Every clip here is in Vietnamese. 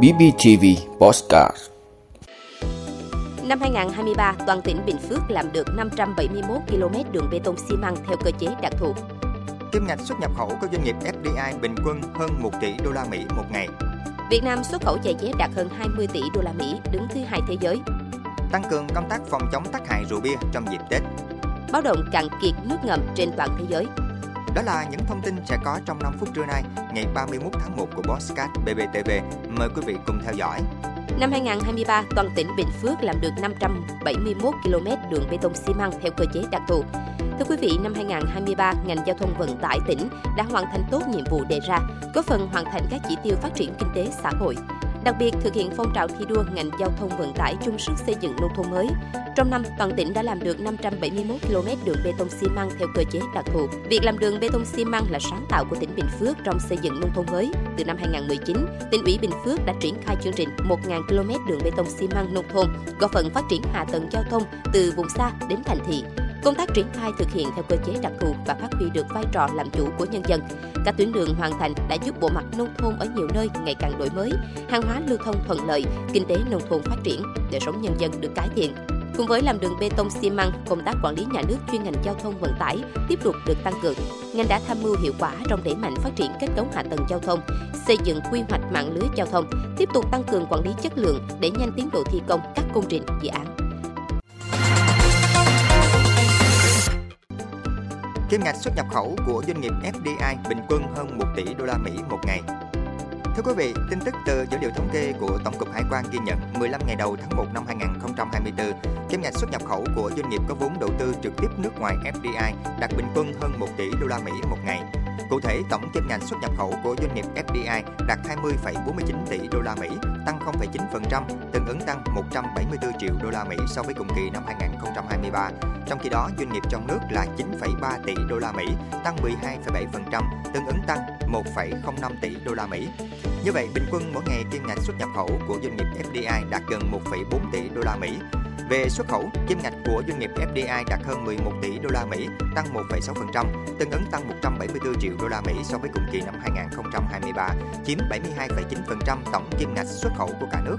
BBTV BossCat. Năm 2023, toàn tỉnh Bình Phước làm được 571 km đường bê tông xi măng theo cơ chế đặc thù. Kim ngạch xuất nhập khẩu các doanh nghiệp FDI bình quân hơn 1 tỷ đô la Mỹ một ngày. Việt Nam xuất khẩu giày dép đạt hơn 20 tỷ đô la Mỹ, đứng thứ 2 thế giới. Tăng cường công tác phòng chống tác hại rượu bia trong dịp Tết. Báo động cạn kiệt nước ngầm trên toàn thế giới. Đó là những thông tin sẽ có trong 5 phút trưa nay, ngày 31 tháng 1 của BossCat BBTV. Mời quý vị cùng theo dõi. Năm 2023, toàn tỉnh Bình Phước làm được 571 km đường bê tông xi măng theo cơ chế đặc thù. Thưa quý vị, năm 2023, ngành giao thông vận tải tỉnh đã hoàn thành tốt nhiệm vụ đề ra, góp phần hoàn thành các chỉ tiêu phát triển kinh tế xã hội. Đặc biệt, thực hiện phong trào thi đua ngành giao thông vận tải chung sức xây dựng nông thôn mới. Trong năm, toàn tỉnh đã làm được 571 km đường bê tông xi măng theo cơ chế đặc thù. Việc làm đường bê tông xi măng là sáng tạo của tỉnh Bình Phước trong xây dựng nông thôn mới. Từ năm 2019, tỉnh ủy Bình Phước đã triển khai chương trình 1.000 km đường bê tông xi măng nông thôn, góp phần phát triển hạ tầng giao thông từ vùng xa đến thành thị. Công tác triển khai thực hiện theo cơ chế đặc thù và phát huy được vai trò làm chủ của nhân dân. Các tuyến đường hoàn thành đã giúp bộ mặt nông thôn ở nhiều nơi ngày càng đổi mới, hàng hóa lưu thông thuận lợi, kinh tế nông thôn phát triển, đời sống nhân dân được cải thiện. Cùng với làm đường bê tông xi măng, công tác quản lý nhà nước chuyên ngành giao thông vận tải tiếp tục được tăng cường. Ngành đã tham mưu hiệu quả trong đẩy mạnh phát triển kết cấu hạ tầng giao thông, xây dựng quy hoạch mạng lưới giao thông, tiếp tục tăng cường quản lý chất lượng để nhanh tiến độ thi công các công trình, dự án. Kim ngạch xuất nhập khẩu của doanh nghiệp FDI bình quân hơn 1 tỷ đô la Mỹ một ngày. Thưa quý vị, tin tức từ dữ liệu thống kê của Tổng cục Hải quan ghi nhận 15 ngày đầu tháng 1 năm 2024, kim ngạch xuất nhập khẩu của doanh nghiệp có vốn đầu tư trực tiếp nước ngoài FDI đạt bình quân hơn 1 tỷ đô la Mỹ một ngày. Cụ thể, tổng kim ngạch xuất nhập khẩu của doanh nghiệp FDI đạt 20,49 tỷ đô la Mỹ, tăng 0,9%, tương ứng tăng 174 triệu đô la Mỹ so với cùng kỳ năm 2023. Trong khi đó, doanh nghiệp trong nước là 9,3 tỷ đô la Mỹ, tăng 12,7%, tương ứng tăng 1,05 tỷ đô la Mỹ. Như vậy, bình quân mỗi ngày kim ngạch xuất nhập khẩu của doanh nghiệp FDI đạt gần 1,4 tỷ đô la Mỹ. Về xuất khẩu, kim ngạch của doanh nghiệp FDI đạt hơn 11 tỷ đô la Mỹ, tăng 1,6%, tương ứng tăng 174 triệu đô la Mỹ so với cùng kỳ năm 2023, chiếm 72,9% tổng kim ngạch xuất khẩu của cả nước.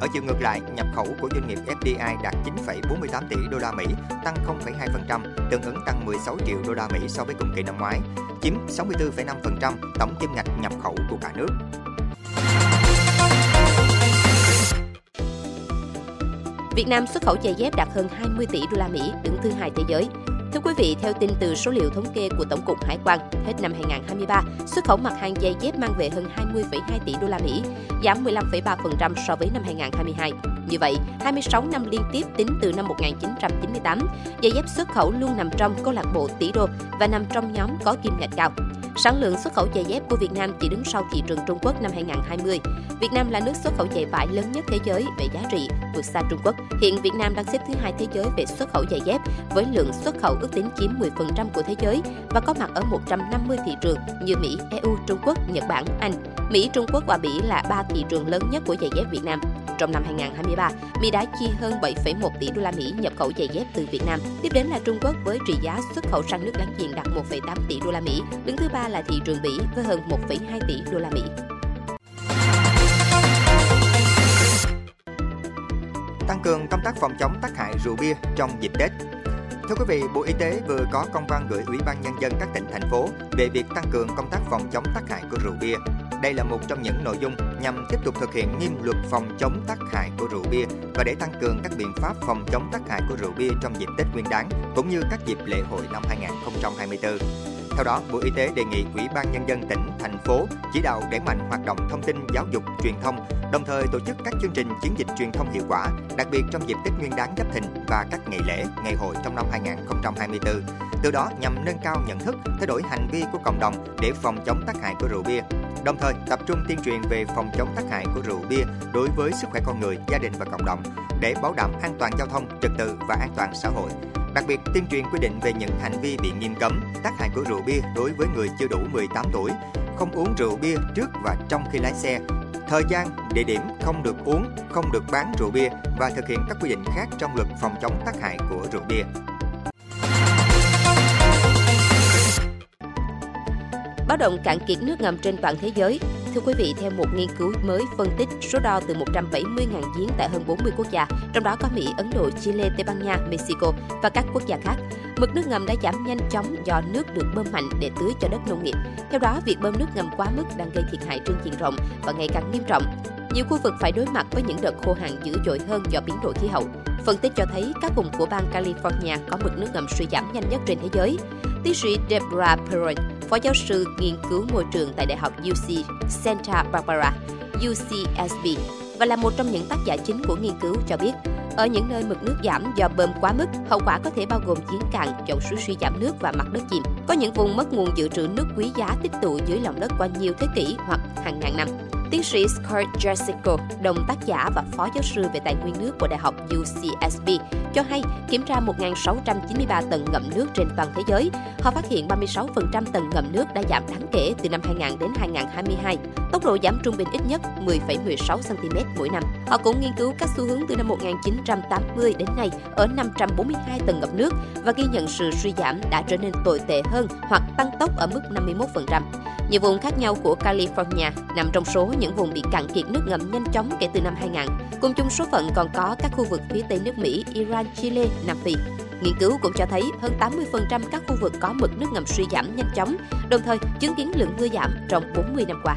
Ở chiều ngược lại, nhập khẩu của doanh nghiệp FDI đạt 9,48 tỷ đô la Mỹ, tăng 0,2%, tương ứng tăng 16 triệu đô la Mỹ so với cùng kỳ năm ngoái, chiếm 64,5% tổng kim ngạch nhập khẩu của cả nước. Việt Nam xuất khẩu giày dép đạt hơn 20 tỷ đô la Mỹ, đứng thứ 2 thế giới. Thưa quý vị, theo tin từ số liệu thống kê của Tổng cục Hải quan, hết năm 2023, xuất khẩu mặt hàng giày dép mang về hơn 20,2 tỷ đô la Mỹ, giảm 15,3% so với năm 2022. Như vậy, 26 năm liên tiếp tính từ năm 1998, giày dép xuất khẩu luôn nằm trong câu lạc bộ tỷ đô và nằm trong nhóm có kim ngạch cao. Sản lượng xuất khẩu giày dép của Việt Nam chỉ đứng sau thị trường Trung Quốc năm 2020. Việt Nam là nước xuất khẩu giày vải lớn nhất thế giới về giá trị, vượt xa Trung Quốc. Hiện Việt Nam đang xếp thứ 2 thế giới về xuất khẩu giày dép, với lượng xuất khẩu ước tính chiếm 10% của thế giới và có mặt ở 150 thị trường như Mỹ, EU, Trung Quốc, Nhật Bản, Anh. Mỹ, Trung Quốc và Bỉ là 3 thị trường lớn nhất của giày dép Việt Nam. Trong năm 2023, Mỹ đã chi hơn 7,1 tỷ đô la Mỹ nhập khẩu giày dép từ Việt Nam. Tiếp đến là Trung Quốc với trị giá xuất khẩu sang nước láng giềng đạt 1,8 tỷ đô la Mỹ. Đứng thứ 3 là thị trường Bỉ với hơn 1,2 tỷ đô la Mỹ. Tăng cường công tác phòng chống tác hại rượu bia trong dịp Tết. Thưa quý vị, Bộ Y tế vừa có công văn gửi Ủy ban Nhân dân các tỉnh, thành phố về việc tăng cường công tác phòng chống tác hại của rượu bia. Đây là một trong những nội dung nhằm tiếp tục thực hiện nghiêm luật phòng chống tác hại của rượu bia và để tăng cường các biện pháp phòng chống tác hại của rượu bia trong dịp Tết Nguyên đán cũng như các dịp lễ hội năm 2024. Theo đó, Bộ Y tế đề nghị Ủy ban Nhân dân tỉnh, thành phố chỉ đạo đẩy mạnh hoạt động thông tin giáo dục, truyền thông, đồng thời tổ chức các chương trình chiến dịch truyền thông hiệu quả, đặc biệt trong dịp Tết Nguyên đán Giáp Thìn và các ngày lễ, ngày hội trong năm 2024. Từ đó nhằm nâng cao nhận thức, thay đổi hành vi của cộng đồng để phòng chống tác hại của rượu bia. Đồng thời tập trung tuyên truyền về phòng chống tác hại của rượu bia đối với sức khỏe con người, gia đình và cộng đồng để bảo đảm an toàn giao thông, trật tự và an toàn xã hội. Đặc biệt, tuyên truyền quy định về những hành vi bị nghiêm cấm, tác hại của rượu bia đối với người chưa đủ 18 tuổi, không uống rượu bia trước và trong khi lái xe, thời gian, địa điểm không được uống, không được bán rượu bia và thực hiện các quy định khác trong luật phòng chống tác hại của rượu bia. Báo động cạn kiệt nước ngầm trên toàn thế giới. thưa quý vị, theo một nghiên cứu mới phân tích số đo từ 170.000 giếng tại hơn 40 quốc gia, trong đó có Mỹ, Ấn Độ, Chile, Tây Ban Nha, Mexico và các quốc gia khác. Mực nước ngầm đã giảm nhanh chóng do nước được bơm mạnh để tưới cho đất nông nghiệp. Theo đó, việc bơm nước ngầm quá mức đang gây thiệt hại trên diện rộng và ngày càng nghiêm trọng. Nhiều khu vực phải đối mặt với những đợt khô hạn dữ dội hơn do biến đổi khí hậu. Phân tích cho thấy các vùng của bang California có mực nước ngầm suy giảm nhanh nhất trên thế giới. Tiến sĩ Deborah Perrin, phó giáo sư nghiên cứu môi trường tại Đại học UC Santa Barbara, UCSB, và là một trong những tác giả chính của nghiên cứu cho biết, ở những nơi mực nước giảm do bơm quá mức, hậu quả có thể bao gồm giếng cạn, chậu suối suy giảm nước và mặt đất chìm. Có những vùng mất nguồn dự trữ nước quý giá tích tụ dưới lòng đất qua nhiều thế kỷ hoặc hàng ngàn năm. Tiến sĩ Scott Jessica, đồng tác giả và phó giáo sư về tài nguyên nước của Đại học UCSB, cho hay kiểm tra 1.693 tầng ngậm nước trên toàn thế giới. Họ phát hiện 36% tầng ngậm nước đã giảm đáng kể từ năm 2000 đến 2022, tốc độ giảm trung bình ít nhất 10,16 cm mỗi năm. Họ cũng nghiên cứu các xu hướng từ năm 1980 đến nay ở 542 tầng ngậm nước và ghi nhận sự suy giảm đã trở nên tồi tệ hơn hoặc tăng tốc ở mức 51%. Nhiều vùng khác nhau của California nằm trong số những vùng bị cạn kiệt nước ngầm nhanh chóng kể từ năm 2000. Cùng chung số phận còn có các khu vực phía Tây nước Mỹ, Iran, Chile, Nam Phi. Nghiên cứu cũng cho thấy hơn 80% các khu vực có mực nước ngầm suy giảm nhanh chóng, đồng thời chứng kiến lượng mưa giảm trong 40 năm qua.